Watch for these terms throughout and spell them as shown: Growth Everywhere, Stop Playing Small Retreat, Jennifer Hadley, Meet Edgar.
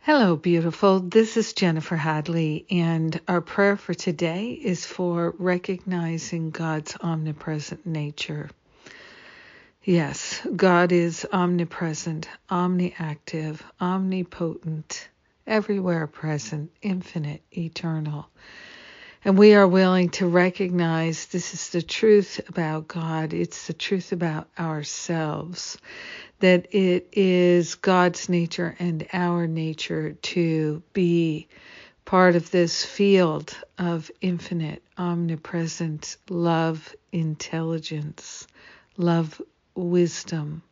Hello, beautiful. This is Jennifer Hadley, and our prayer for today is for recognizing God's omnipresent nature. Yes, God is omnipresent, omniactive, omnipotent, everywhere present, infinite, eternal. And we are willing to recognize this is the truth about God. It's the truth about ourselves, that it is God's nature and our nature to be part of this field of infinite, omnipresent love, intelligence, love, wisdom,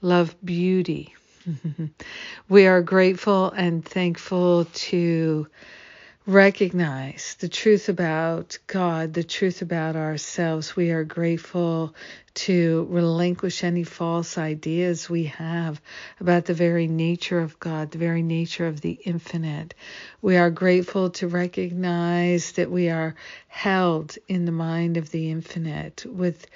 love, beauty. We are grateful and thankful to recognize the truth about God, the truth about ourselves. We are grateful to relinquish any false ideas we have about the very nature of God, the very nature of the infinite. We are grateful to recognize that we are held in the mind of the infinite with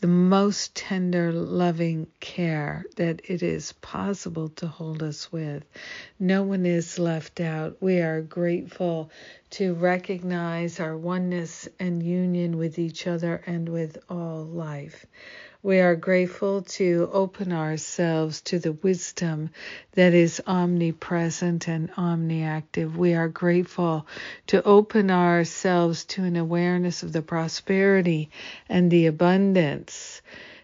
the most tender, loving care that it is possible to hold us with. No one is left out. We are grateful to recognize our oneness and union with each other and with all life. We are grateful to open ourselves to the wisdom that is omnipresent and omniactive. We are grateful to open ourselves to an awareness of the prosperity and the abundance,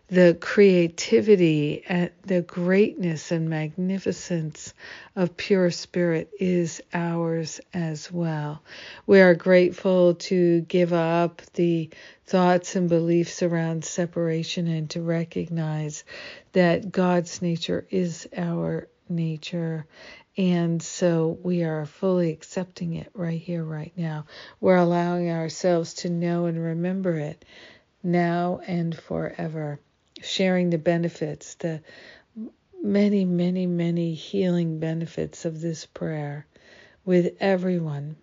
the creativity, and the greatness and magnificence of pure spirit is ours as well. We are grateful to give up the thoughts and beliefs around separation and to recognize that God's nature is our nature. And so we are fully accepting it right here, right now. We're allowing ourselves to know and remember it now and forever. Sharing the benefits, the many, many, many healing benefits of this prayer with everyone.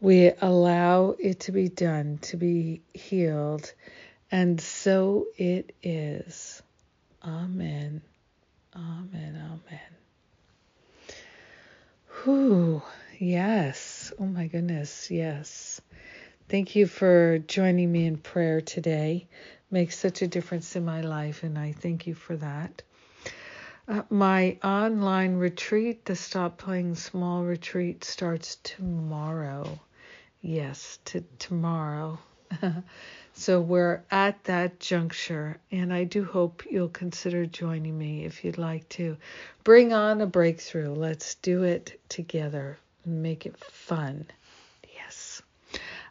We allow it to be done, to be healed, and so it is. Amen. Amen. Amen. Whew. Yes. Oh my goodness. Yes. Thank you for joining me in prayer today. Makes such a difference in my life, and I thank you for that. My online retreat, the Stop Playing Small Retreat, starts tomorrow. Yes, tomorrow. So we're at that juncture, and I do hope you'll consider joining me if you'd like to. Bring on a breakthrough. Let's do it together and make it fun.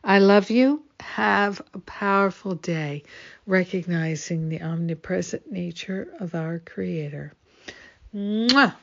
I love you. Have a powerful day, recognizing the omnipresent nature of our Creator. Mwah!